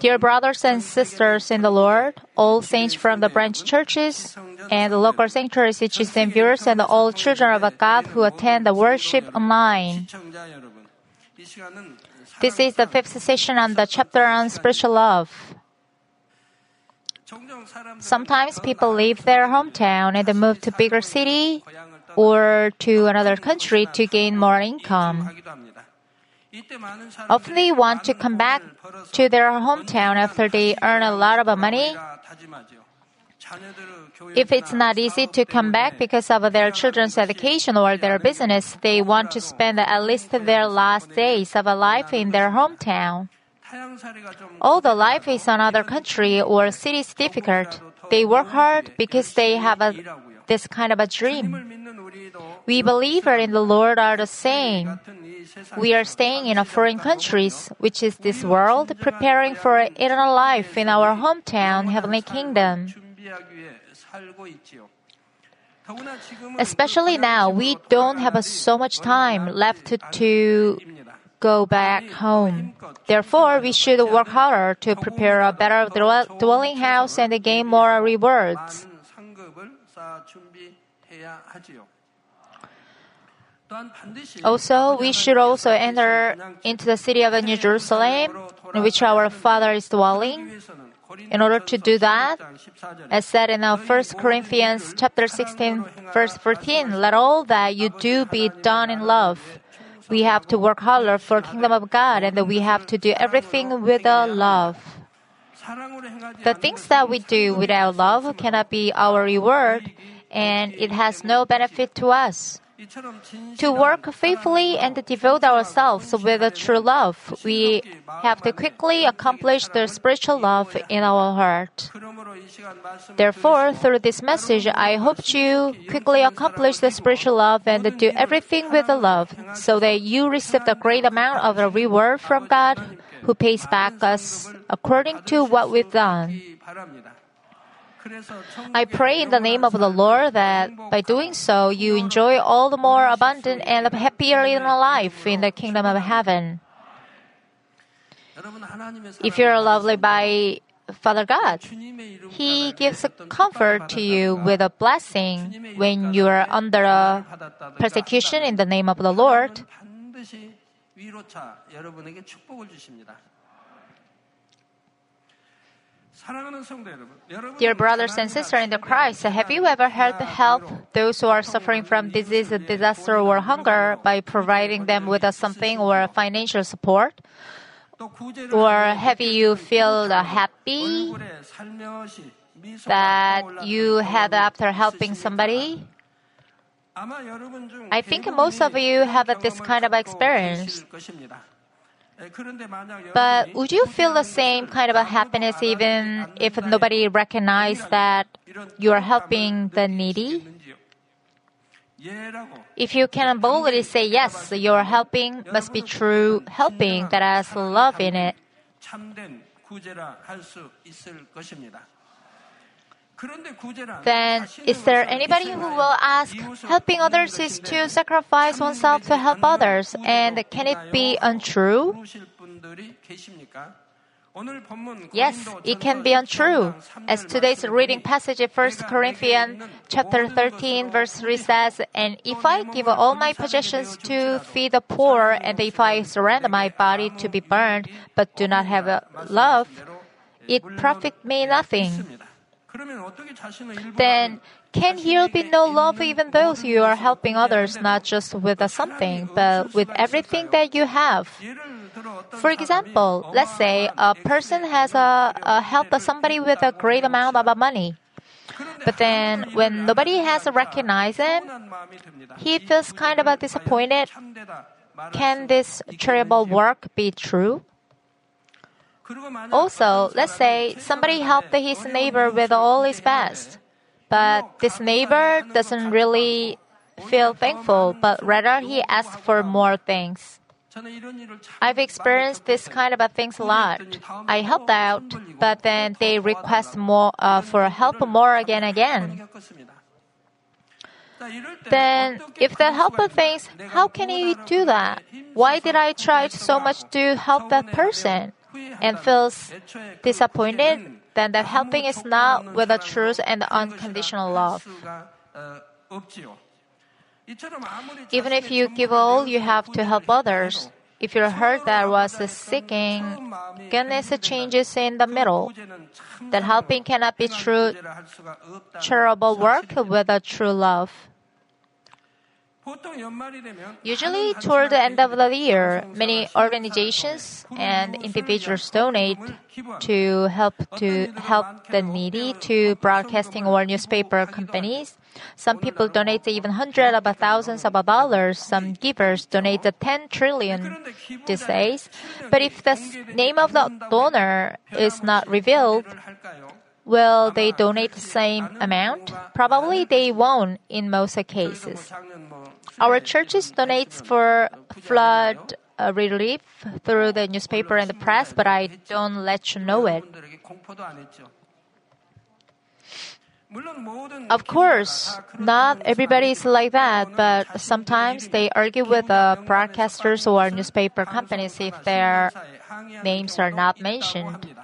Dear brothers and sisters in the Lord, all saints from the branch churches and the local sanctuary cities and viewers and all children of God who attend the worship online. This is the 5th session on the chapter on spiritual love. Sometimes people leave their hometown and they move to bigger city or to another country to gain more income. Often they want to come back to their hometown after they earn a lot of money. If it's not easy to come back because of their children's education or their business, they want to spend at least their last days of a life in their hometown. Although life is another country or city is difficult, they work hard because they have this kind of a dream. We believers in the Lord are the same. We are staying in a foreign country, which is this world, preparing for eternal life in our hometown, heavenly kingdom. Especially now, we don't have so much time left to go back home. Therefore, we should work harder to prepare a better dwelling house and gain more rewards. Also, we should also enter into the city of New Jerusalem, in which our Father is dwelling. In order to do that, as said in 1 Corinthians 16, verse 14, let all that you do be done in love. We have to work harder for the kingdom of God, and we have to do everything with love. The things that we do without love cannot be our reward, and it has no benefit to us. To work faithfully and devote ourselves with a true love, we have to quickly accomplish the spiritual love in our heart. Therefore, through this message, I hope you quickly accomplish the spiritual love and do everything with the love, so that you receive a great amount of a reward from God, who pays back us according to what we've done. I pray in the name of the Lord that by doing so, you enjoy all the more abundant and happier eternal life in the kingdom of heaven. If you're loved by Father God, He gives comfort to you with a blessing when you are under a persecution in the name of the Lord. Dear brothers and sisters in Christ, have you ever had to help those who are suffering from disease, disaster, or hunger by providing them with something or financial support? Or have you felt happy that you had after helping somebody? I think most of you have this kind of experience. But would you feel the same kind of a happiness even if nobody recognized that you are helping the needy? If you can boldly say yes, your helping must be true helping that has love in it. Then, is there anybody who will ask, helping others is to sacrifice oneself to help others, and can it be untrue? Yes, it can be untrue. As today's reading passage in 1 Corinthians chapter 13, verse 3 says, and if I give all my possessions to feed the poor, and if I surrender my body to be burned, but do not have love, it profit me nothing. Then, can there be no love even though you are helping others not just with something, but with everything that you have? For example, let's say a person has helped somebody with a great amount of money. But then, when nobody has recognized him, he feels kind of disappointed. Can this charitable work be true? Also, let's say somebody helped his neighbor with all his best, but this neighbor doesn't really feel thankful, but rather he asks for more things. I've experienced this kind of things a lot. I helped out, but then they request more for help more again and again. Then, if the helper thinks, how can he do that? Why did I try so much to help that person? and feels disappointed, then that helping is not with a true and unconditional love. Even if you give all you have to help others, if your heart that was seeking goodness changes in the middle, then helping cannot be true charitable work with a true love. Usually, toward the end of the year, many organizations and individuals donate to help the needy to broadcasting or newspaper companies. Some people donate even hundreds of thousands of dollars. Some givers donate 10 trillion these days. But if the name of the donor is not revealed, will they donate the same amount? Probably they won't in most cases. Our churches donate for flood relief through the newspaper and the press, but I don't let you know it. Of course, not everybody is like that, but sometimes they argue with the broadcasters or newspaper companies if their names are not mentioned.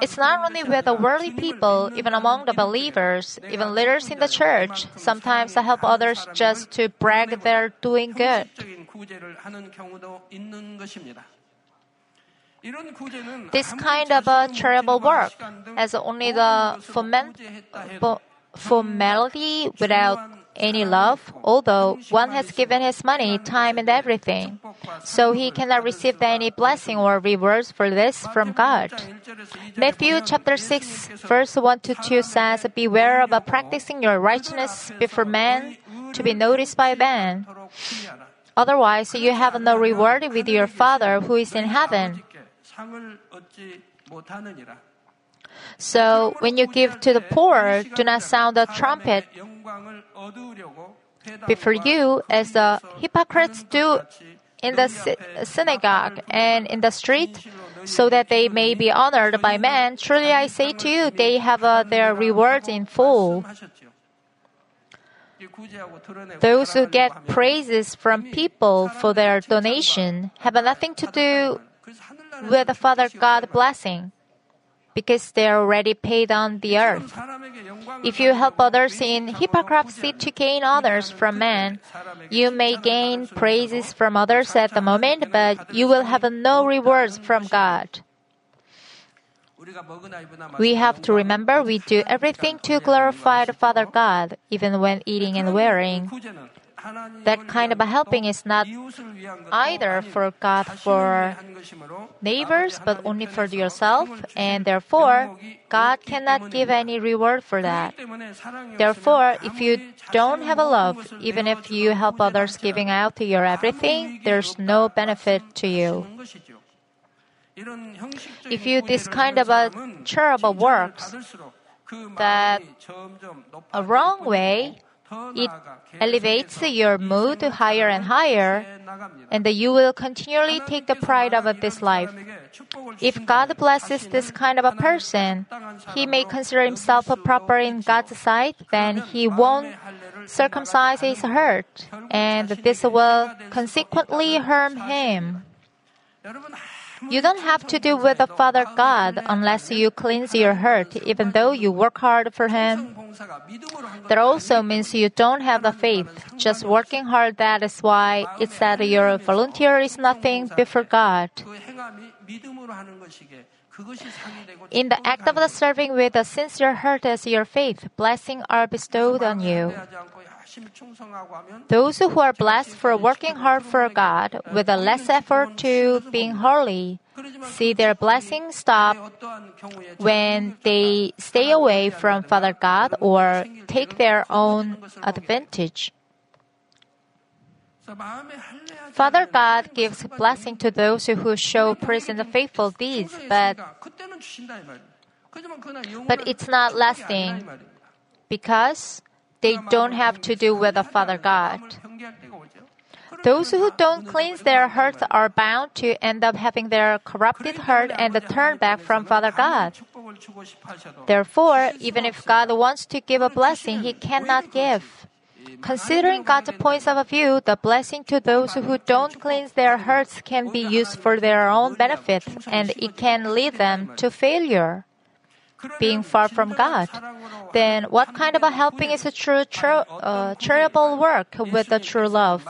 It's not only with the worldly people, even among the believers, even leaders in the church. Sometimes I help others just to brag they're doing good. This kind of a charitable work has only the formality without any love, although one has given his money, time, and everything. So he cannot receive any blessing or rewards for this from God. Matthew chapter 6, verse 1-2 says, "Beware of practicing your righteousness before men to be noticed by men. Otherwise, you have no reward with your Father who is in heaven." So, when you give to the poor, do not sound the trumpet before you, as the hypocrites do in the synagogue and in the street, so that they may be honored by men. Truly I say to you, they have their reward in full. Those who get praises from people for their donation have nothing to do with the Father God's blessing, because they are already paid on the earth. If you help others in hypocrisy to gain others from men, you may gain praises from others at the moment, but you will have no rewards from God. We have to remember we do everything to glorify the Father God, even when eating and wearing. That kind of a helping is not either for God, for neighbors, but only for yourself, and therefore, God cannot give any reward for that. Therefore, if you don't have a love, even if you help others giving out your everything, there's no benefit to you. If you do this kind of a charitable works that a wrong way, it elevates your mood higher and higher, and you will continually take the pride of this life. If God blesses this kind of a person, he may consider himself proper in God's sight, then he won't circumcise his heart, and this will consequently harm him. You don't have to do with the Father God unless you cleanse your heart, even though you work hard for Him. That also means you don't have the faith, just working hard. That is why it said your volunteer is nothing before God. In the act of the serving with a sincere heart as your faith, blessings are bestowed on you. Those who are blessed for working hard for God with a less effort to being holy see their blessings stop when they stay away from Father God or take their own advantage. Father God gives blessing to those who show present faithful deeds, but it's not lasting because they don't have to do with the Father God. Those who don't cleanse their hearts are bound to end up having their corrupted heart and turn back from Father God. Therefore, even if God wants to give a blessing, He cannot give. Considering God's points of view, the blessing to those who don't cleanse their hearts can be used for their own benefit, and it can lead them to failure, being far from God. Then what kind of a helping is a charitable work with the true love?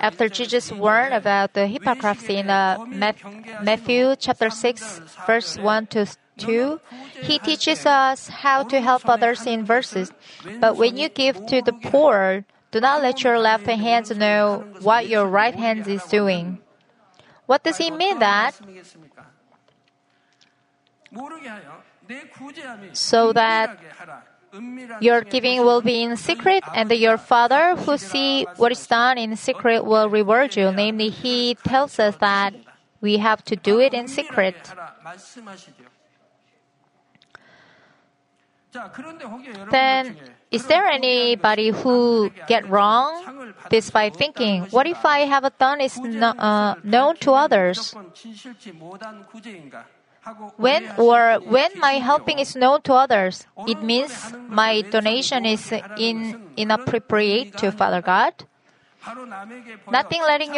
After Jesus warned about the hypocrisy in Matthew chapter 6, verse 1-2, He teaches us how to help others in verses. But when you give to the poor, do not let your left hand know what your right hand is doing. What does He mean that? So that your giving will be in secret, and your Father who sees what is done in secret will reward you. Namely, He tells us that we have to do it in secret. Then, is there anybody who get wrong this by thinking, what if I have done is known to others? When my helping is known to others, it means my donation is inappropriate to Father God. Letting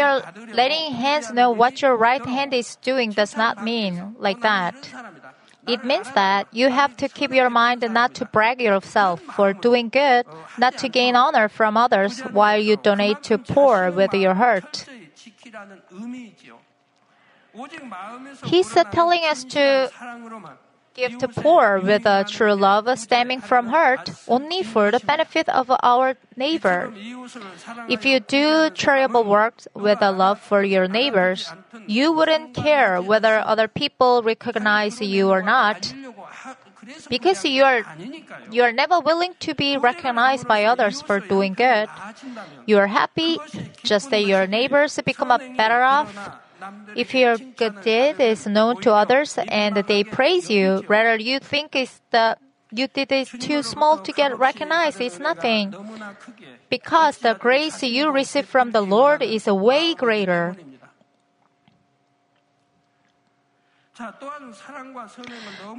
hands know what your right hand is doing does not mean like that. It means that you have to keep your mind not to brag yourself for doing good, not to gain honor from others while you donate to poor with your heart. He's telling us to give to poor with a true love stemming from heart only for the benefit of our neighbor. If you do charitable works with a love for your neighbors, you wouldn't care whether other people recognize you or not. Because you are never willing to be recognized by others for doing good. You are happy just that your neighbors become better off. If your good deed is known to others and they praise you, rather you think you did it too small to get recognized, it's nothing. Because the grace you receive from the Lord is way greater.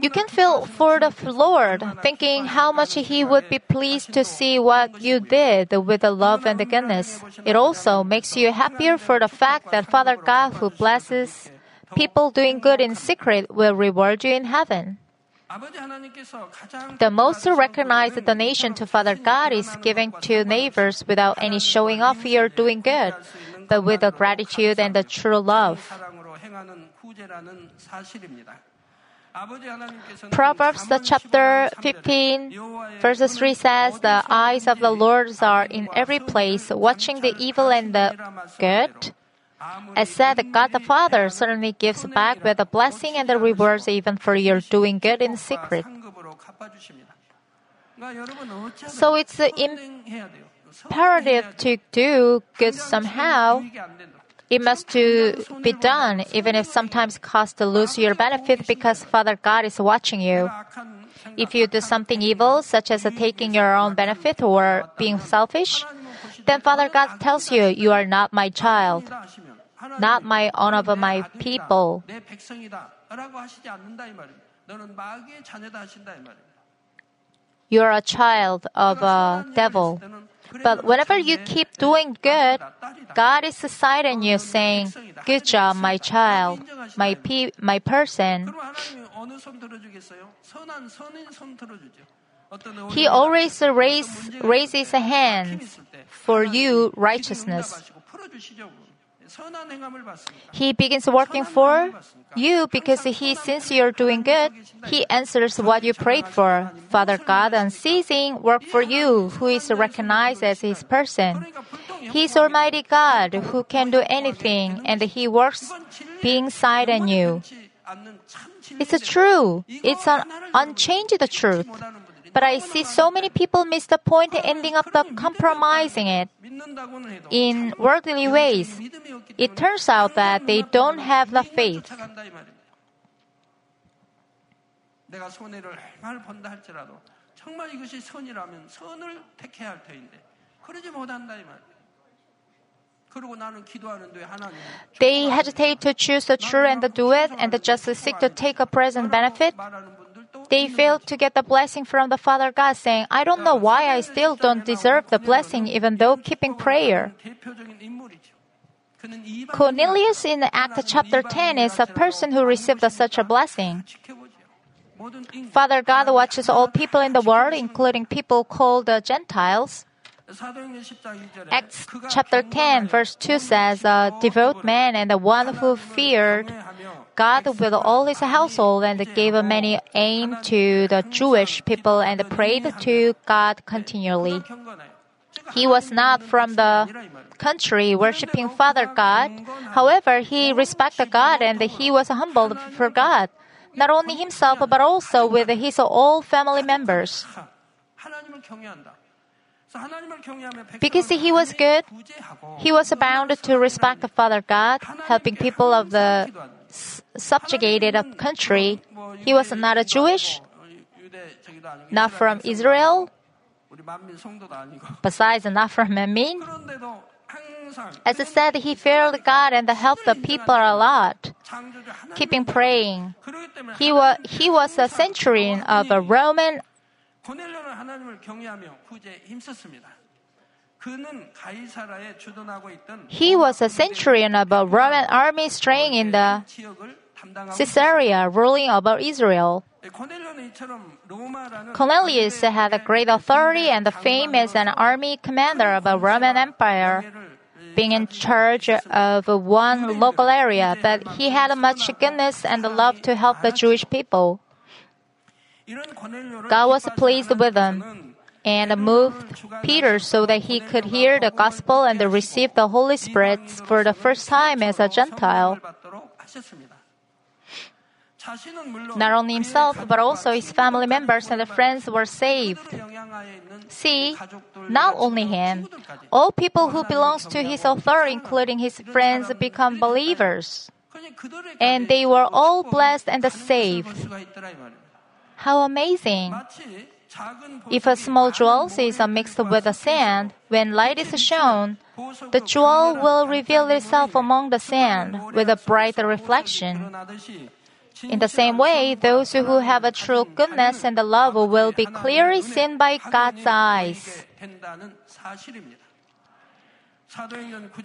You can feel for the Lord, thinking how much He would be pleased to see what you did with the love and the goodness. It also makes you happier for the fact that Father God, who blesses people doing good in secret, will reward you in heaven. The most recognized donation to Father God is giving to neighbors without any showing off your doing good, but with the gratitude and the true love. Proverbs chapter 15, verse 3 says, "The eyes of the Lord are in every place, watching the evil and the good." As said, God the Father certainly gives back with a blessing and the rewards even for your doing good in secret. So it's imperative to do good somehow. It must be done, even if sometimes cost to lose your benefit because Father God is watching you. If you do something evil, such as taking your own benefit or being selfish, then Father God tells you, "You are not my child, not my own of my people." You are a child of a devil. But whenever you keep doing good, God is beside you saying, "Good job, my child, my person." He always raises hands for you righteousness. He begins working for you because since you're doing good, He answers what you prayed for. Father God unceasing work for you, who is recognized as His person. He is Almighty God who can do anything, and He works being side on you. It's true. It's an unchanged truth. But I see so many people miss the point, ending up compromising it in worldly ways. It turns out that they don't have the faith. They hesitate to choose the true and the do it, and just seek to take a present benefit. They failed to get the blessing from the Father God, saying, I don't know why I still don't deserve the blessing even though keeping prayer. Cornelius in Acts chapter 10 is a person who received such a blessing. Father God watches all people in the world, including people called the Gentiles. Acts chapter 10 verse 2 says, a devout man and the one who feared God with all his household and gave many alms to the Jewish people and prayed to God continually. He was not from the country worshipping Father God. However, he respected God and he was humbled for God, not only himself but also with his all family members. Because he was good, he was bound to respect the Father God, helping people of the subjugated country. He was not a Jewish, not from Israel, besides not from Amin. As I said, he feared God and helped the people a lot, keeping praying. He was a centurion of a Roman 고넬료는 하나님을 경외하며 구제에 힘썼습니다. 그는 가이사라에 주둔하고 있던 He was a centurion of a Roman army straying in the Caesarea, ruling over Israel. Cornelius had a great authority and fame as an army commander of a Roman Empire, being in charge of one local area, but he had much goodness and love to help the Jewish people. God was pleased with him and moved Peter so that he could hear the gospel and receive the Holy Spirit for the first time as a Gentile. Not only himself, but also his family members and friends were saved. See, not only him, all people who belong to his authority, including his friends, become believers. And they were all blessed and saved. How amazing! If a small jewel is mixed with the sand, when light is shown, the jewel will reveal itself among the sand with a bright reflection. In the same way, those who have a true goodness and love will be clearly seen by God's eyes.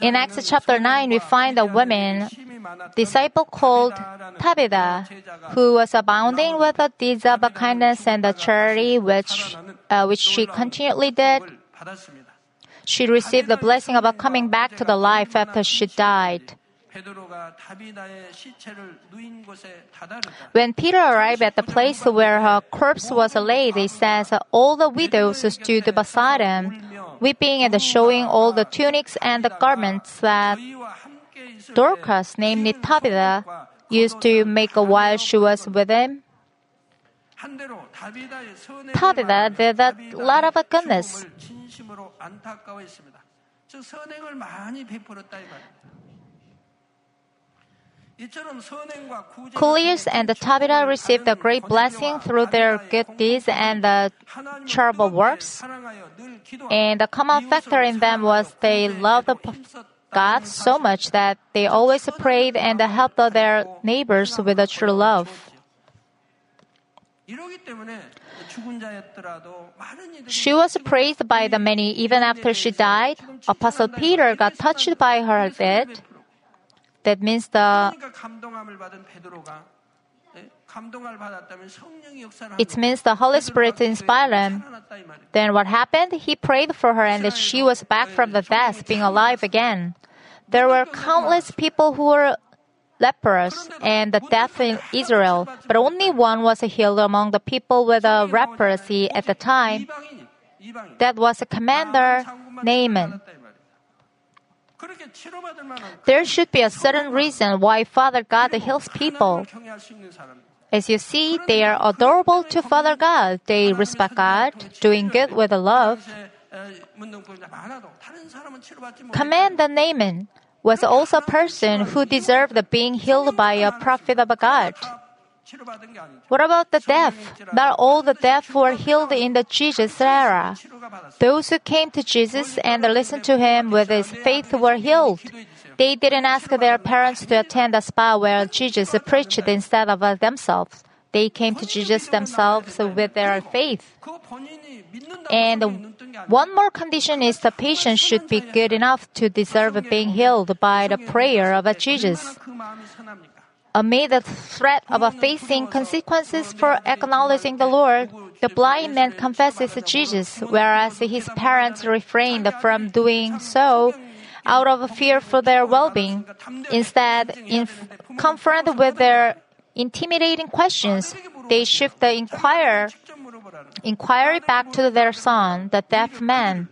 In Acts chapter 9, we find a woman, disciple called Tabitha, who was abounding with the deeds of kindness and the charity which she continually did. She received the blessing of coming back to the life after she died. When Peter arrived at the place where her corpse was laid, it says, all the widows stood beside him, weeping and showing all the tunics and the garments that Dorcas, namely Tabitha, used to make while she was with him. Tabitha did a lot of goodness. Cornelius and Tabitha received a great blessing through their good deeds and the charitable works, and the common factor in them was they loved God so much that they always prayed and helped their neighbors with a true love. She was praised by the many even after she died. Apostle Peter got touched by her death. That means the Holy Spirit inspired him. Then what happened? He prayed for her and she was back from the death, being alive again. There were countless people who were leprous and deaf in Israel, but only one was healed among the people with a leprosy at the time. That was a commander, Naaman. There should be a certain reason why Father God heals people. As you see, they are adorable to Father God. They respect God, doing good with love. Commander Naaman was also a person who deserved being healed by a prophet of God. What about the deaf? Not all the deaf were healed in the Jesus era. Those who came to Jesus and listened to him with his faith were healed. They didn't ask their parents to attend the spa where Jesus preached instead of themselves. They came to Jesus themselves with their faith. And one more condition is the patient should be good enough to deserve being healed by the prayer of Jesus. Amid the threat of facing consequences for acknowledging the Lord, the blind man confesses Jesus, whereas his parents refrained from doing so out of fear for their well-being. Instead, confronted with their intimidating questions, they shift the inquiry back to their son, the deaf man.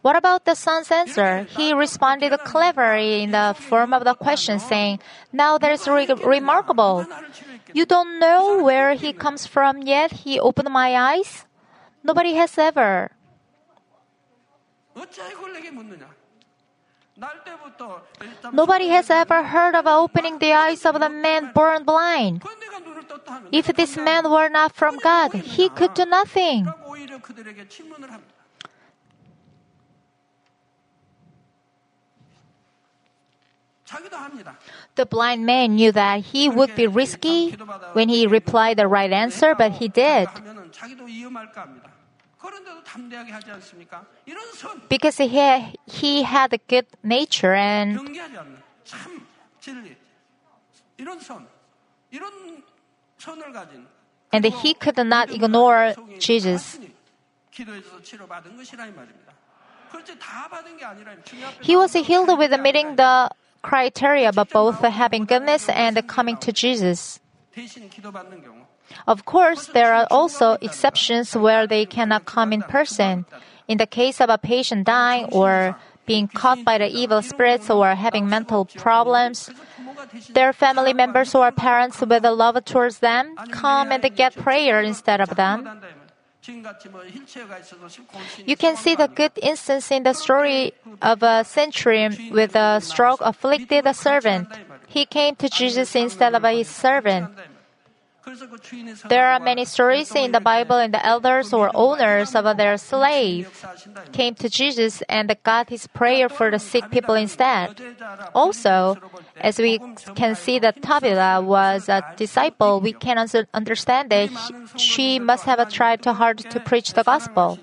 What about the son's answer? He responded cleverly in the form of the question, saying, "Now that's remarkable. You don't know where he comes from, yet he opened my eyes? Nobody has ever." Nobody has ever heard of opening the eyes of the man born blind. If this man were not from God, he could do nothing. The blind man knew that he would be risky when he replied the right answer, but he did. Because he had a good nature and he could not ignore Jesus. He was healed with meeting the criteria about both having goodness and coming to Jesus. Of course, there are also exceptions where they cannot come in person. In the case of a patient dying or being caught by the evil spirits or having mental problems, their family members or parents with a love towards them come and get prayer instead of them. You can see the good instance in the story of a centurion with a stroke afflicted a servant. He came to Jesus instead of his servant. There are many stories in the Bible, and the elders or owners of their slaves came to Jesus and got his prayer for the sick people instead. Also, as we can see that Tabitha was a disciple, we can understand that she must have tried too hard to preach the gospel.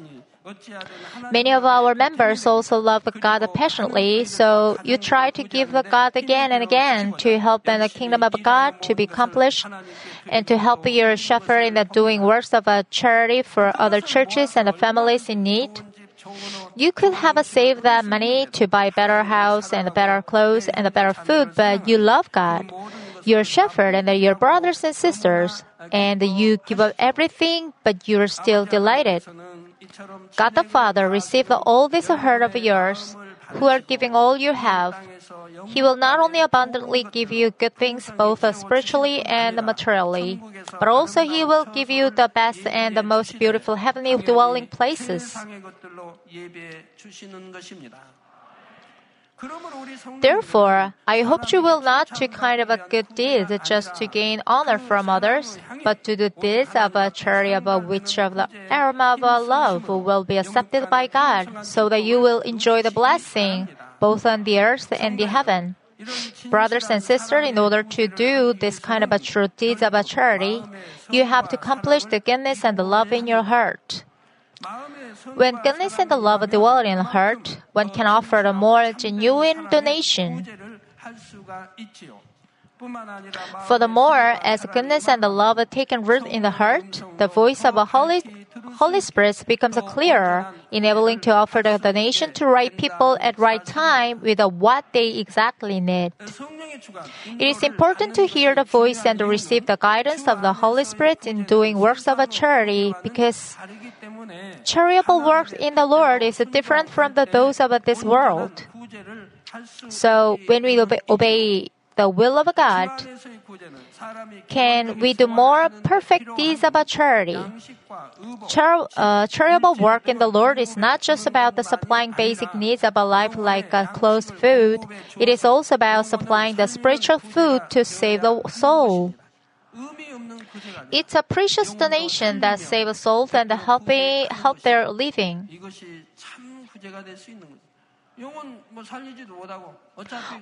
Many of our members also love God passionately, so you try to give God again and again to help in the kingdom of God to be accomplished and to help your shepherd in the doing works of charity for other churches and families in need. You could have saved that money to buy better house and better clothes and better food, but you love God, your shepherd, and your brothers and sisters, and you give up everything, but you're still delighted. God the Father receive all this hurt of yours, who are giving all you have. He will not only abundantly give you good things both spiritually and materially, but also He will give you the best and the most beautiful heavenly dwelling places. Therefore, I hope you will not do kind of a good deed just to gain honor from others, but to do deeds of a charity about which of the aroma of love will be accepted by God, so that you will enjoy the blessing both on the earth and the heaven. Brothers and sisters, in order to do this kind of a true deeds of a charity, you have to accomplish the goodness and the love in your heart. When goodness and the love dwell in the heart, one can offer a more genuine donation. Furthermore, as goodness and the love are taken root in the heart, the voice of the Holy Spirit becomes clearer, enabling to offer the donation to right people at right time with what they exactly need. It is important to hear the voice and receive the guidance of the Holy Spirit in doing works of a charity, because charitable work in the Lord is different from those of this world. So, when we obey the will of God, can we do more perfect deeds about charity? Charitable work in the Lord is not just about the supplying basic needs of a life like clothes, food. It is also about supplying the spiritual food to save the soul. It's a precious donation that saves souls and help their living.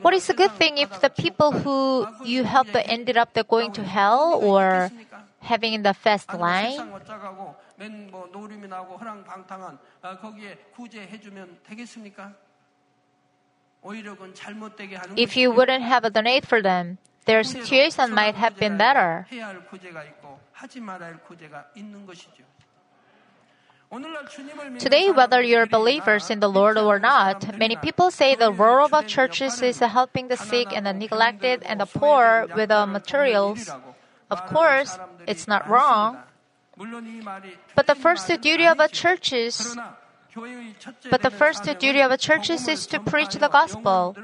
What is a good thing if the people who you helped ended up going to hell or having in the fast line? If you wouldn't have donated for them, their situation might have been better. Today, whether you're believers in the Lord or not, many people say the role of churches is helping the sick and the neglected and the poor with the materials. Of course, it's not wrong. But the first duty of a church is to preach the gospel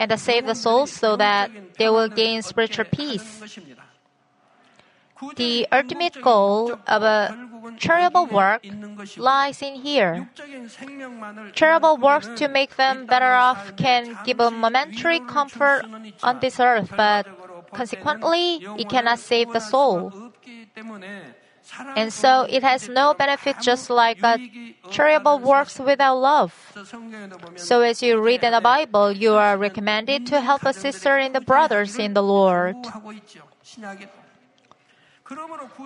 and to save the souls so that they will gain spiritual peace. The ultimate goal of a charitable work lies in here. Charitable works to make them better off can give a momentary comfort on this earth, but consequently, it cannot save the soul. And so it has no benefit, just like charitable works without love. So as you read in the Bible, you are recommended to help a sister and the brothers in the Lord.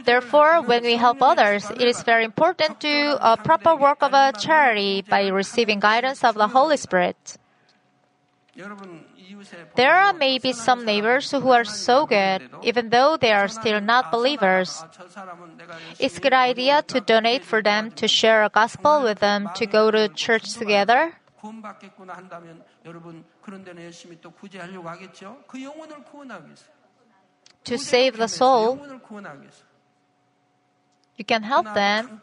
Therefore, when we help others, it is very important to do a proper work of a charity by receiving guidance of the Holy Spirit. There are maybe some neighbors who are so good, even though they are still not believers. It's a good idea to donate for them, to share a gospel with them, to go to church together. To save the soul, you can help them.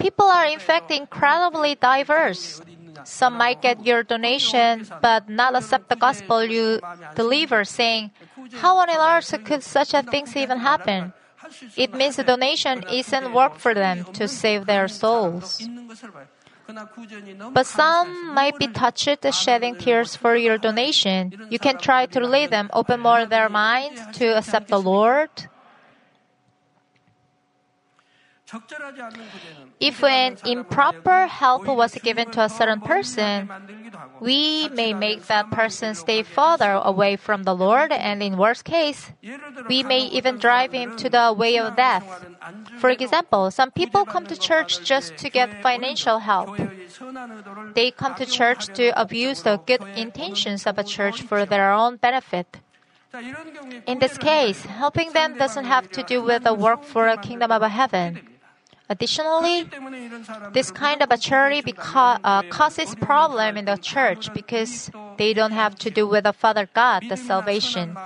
People are in fact incredibly diverse. Some might get your donation but not accept the gospel you deliver, saying, "How on earth could such a thing even happen?" It means the donation isn't work for them to save their souls. But some might be touched, shedding tears for your donation. You can try to relate them, open more their minds to accept the Lord. If an improper help was given to a certain person, we may make that person stay further away from the Lord, and in worst case, we may even drive him to the way of death. For example, some people come to church just to get financial help. They come to church to abuse the good intentions of a church for their own benefit. In this case, helping them doesn't have to do with the work for a kingdom of heaven. Additionally, this kind of a charity causes problem in the church because they don't have to do with the Father God, the salvation.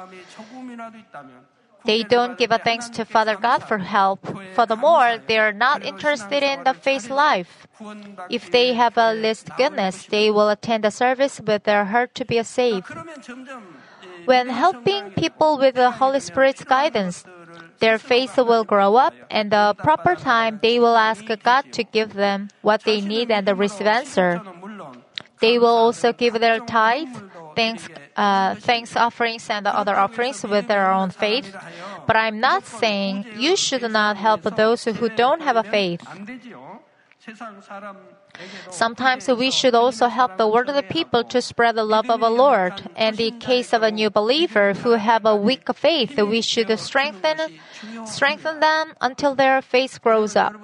They don't give a thanks to Father God for help. Furthermore, they are not interested in the faith life. If they have a least goodness, they will attend the service with their heart to be saved. When helping people with the Holy Spirit's guidance, their faith will grow up, and at the proper time, they will ask God to give them what they need and receive answer. They will also give their tithe, thanks offerings, and other offerings with their own faith. But I'm not saying you should not help those who don't have a faith. Sometimes we should also help the worldly people to spread the love of the Lord. And in the case of a new believer who have a weak faith, we should strengthen them until their faith grows up.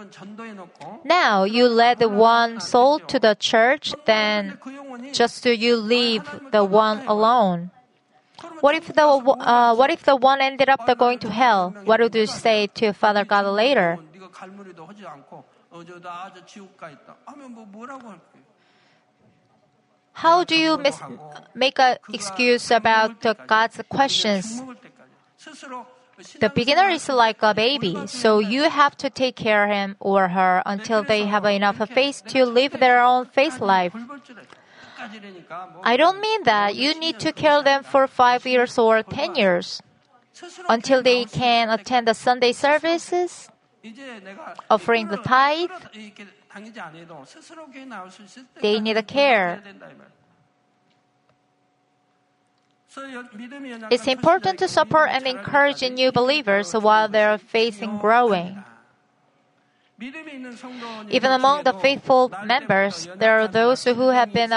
Now, you led one soul to the church, then just you leave the one alone. What if the one ended up going to hell? What would you say to Father God later? How do you make an excuse about God's questions? The beginner is like a baby, so you have to take care of him or her until they have enough faith to live their own faith life. I don't mean that you need to care them for 5 years or 10 years until they can attend the Sunday services, offering the tithe. They need a care. It's important to support and encourage new believers while their faith is growing. Even among the faithful members, there are those who have been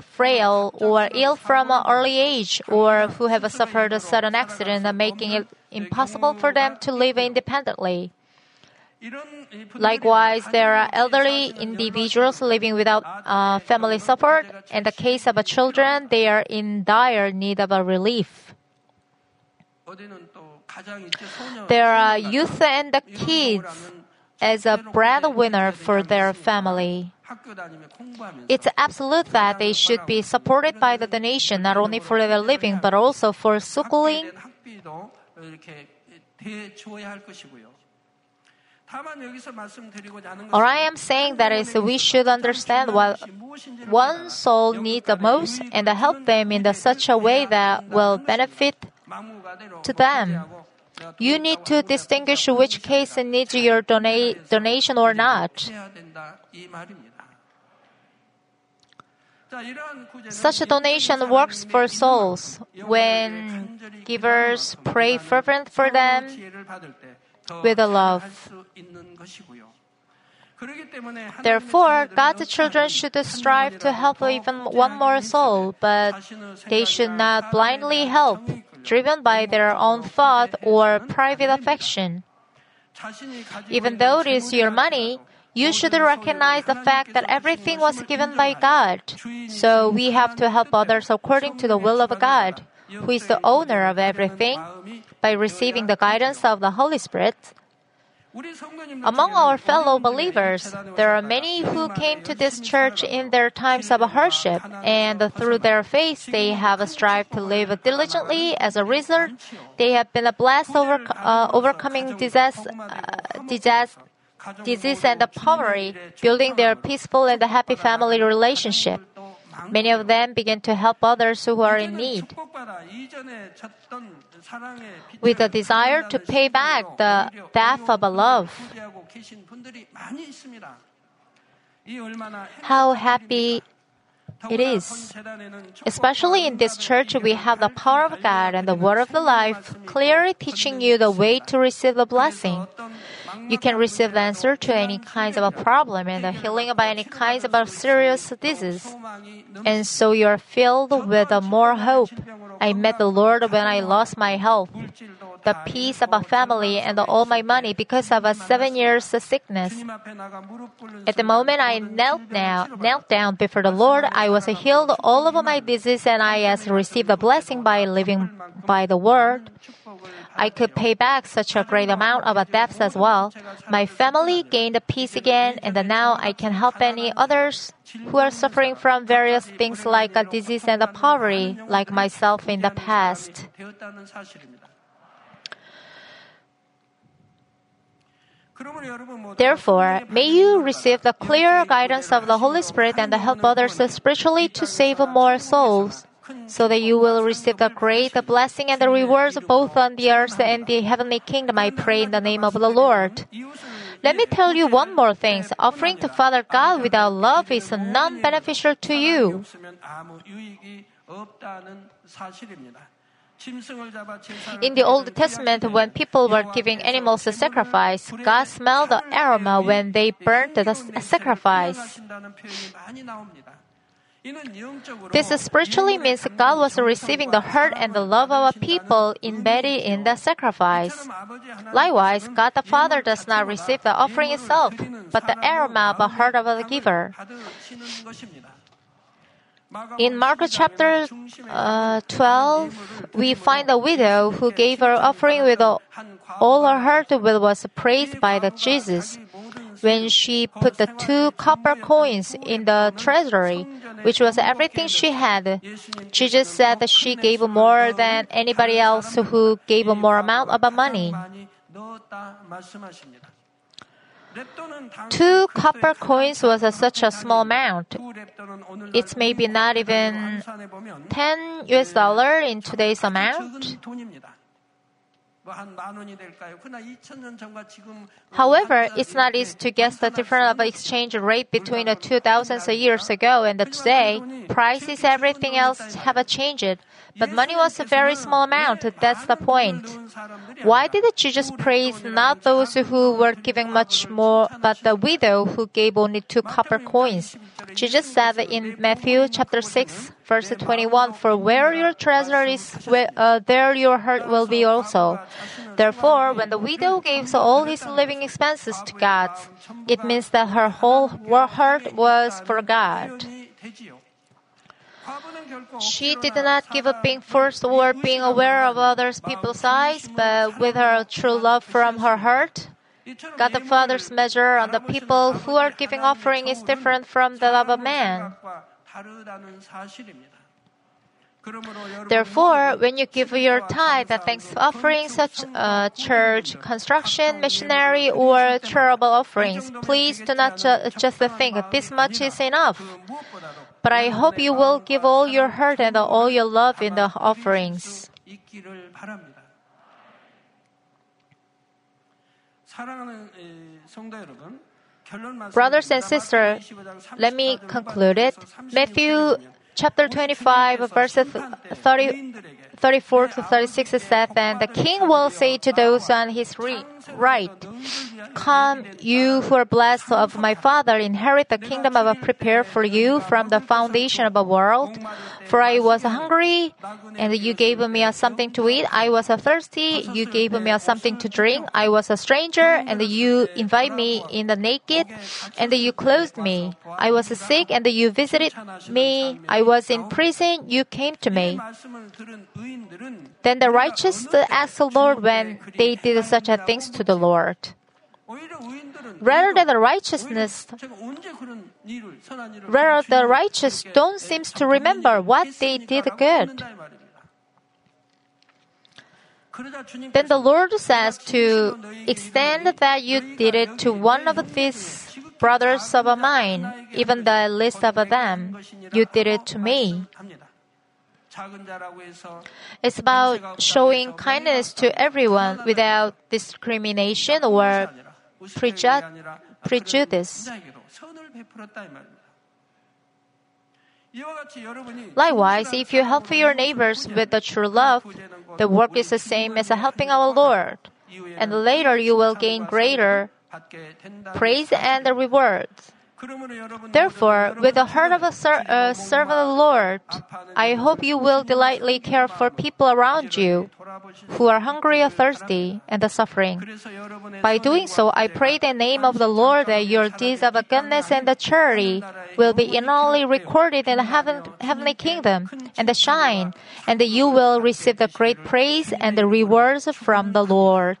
frail or ill from an early age, or who have suffered a sudden accident, making it impossible for them to live independently. Likewise, there are elderly individuals living without family support. In the case of children, they are in dire need of a relief. There are youth and the kids as a breadwinner for their family. It's absolute that they should be supported by the donation, not only for their living, but also for schooling. All I am saying that is we should understand what one soul needs the most and help them in such a way that will benefit to them. You need to distinguish which case needs your donation or not. Such a donation works for souls. When givers pray fervently for them, with love. Therefore, God's children should strive to help even one more soul, but they should not blindly help, driven by their own thought or private affection. Even though it is your money, you should recognize the fact that everything was given by God. So we have to help others according to the will of God, who is the owner of everything, by receiving the guidance of the Holy Spirit. Among our fellow believers, there are many who came to this church in their times of hardship, and through their faith, they have strived to live diligently. As a result, they have been blessed overcoming disease and poverty, building their peaceful and happy family relationship. Many of them begin to help others who are in need. With a desire to pay back the debt of love. How happy it is. Especially in this church, we have the power of God and the word of the life clearly teaching you the way to receive the blessing. You can receive the answer to any kinds of a problem and the healing by any kinds of a serious disease. And so you are filled with more hope. I met the Lord when I lost my health, the peace of a family, and all my money because of a 7 years sickness. At the moment I knelt down before the Lord, I was healed all of my disease, and I has received a blessing by living by the word. I could pay back such a great amount of debts as well. My family gained peace again, and now I can help any others who are suffering from various things like a disease and a poverty, like myself in the past. Therefore, may you receive the clear guidance of the Holy Spirit and help others spiritually to save more souls, so that you will receive the great blessing and the rewards both on the earth and the heavenly kingdom. I pray in the name of the Lord. Let me tell you one more thing. Offering to Father God without love is non-beneficial to you. In the Old Testament, when people were giving animals a sacrifice, God smelled the aroma when they burnt the sacrifice. This spiritually means God was receiving the heart and the love of a people embedded in the sacrifice. Likewise, God the Father does not receive the offering itself, but the aroma of the heart of the giver. In Mark chapter 12, we find a widow who gave her offering with all her heart, which was praised by Jesus. When she put the 2 copper coins in the treasury, which was everything she had, Jesus said that she gave more than anybody else who gave a more amount of money. 2 copper coins was such a small amount. It's maybe not even $10 in today's amount. However, it's not easy to guess the difference of exchange rate between the 2,000 years ago and today. Prices, everything else have changed. But money was a very small amount. That's the point. Why did Jesus praise not those who were giving much more, but the widow who gave only 2 copper coins? Jesus said in Matthew chapter 6, verse 21, "For where your treasure is, there your heart will be also." Therefore, when the widow gives all his living expenses to God, it means that her whole heart was for God. She did not give up being forced or being aware of other people's eyes, but with her true love from her heart. God the Father's measure on the people who are giving offering is different from that of a man. Therefore, when you give your tithe and thanks offerings such church construction, missionary, or charitable offerings, please do not just think this much is enough. But I hope you will give all your heart and all your love in the offerings. Brothers and sisters, let me conclude it. Matthew chapter 25, verses 34 to 36 says, "And the king will say to those on his right, 'Come, you who are blessed of my Father, inherit the kingdom I prepared for you from the foundation of the world. For I was hungry, and you gave me something to eat. I was thirsty, you gave me something to drink. I was a stranger, and you invited me in the naked, and you clothed me. I was sick, and you visited me. I was in prison, you came to me.' Then the righteous asked the Lord when they did such things to the Lord." Rather, the righteous don't seem to remember what they did good. Then the Lord says, "To extend that you did it to one of these brothers of mine, even the least of them, you did it to me." It's about showing kindness to everyone without discrimination or prejudice. Likewise, if you help your neighbors with the true love, the work is the same as helping our Lord, and later you will gain greater praise and reward. Therefore, with the heart of a servant of the Lord, I hope you will delightfully care for people around you who are hungry or thirsty and suffering. By doing so, I pray the name of the Lord that your deeds of goodness and charity will be eternally recorded in the heavenly kingdom and shine, and that you will receive the great praise and the rewards from the Lord.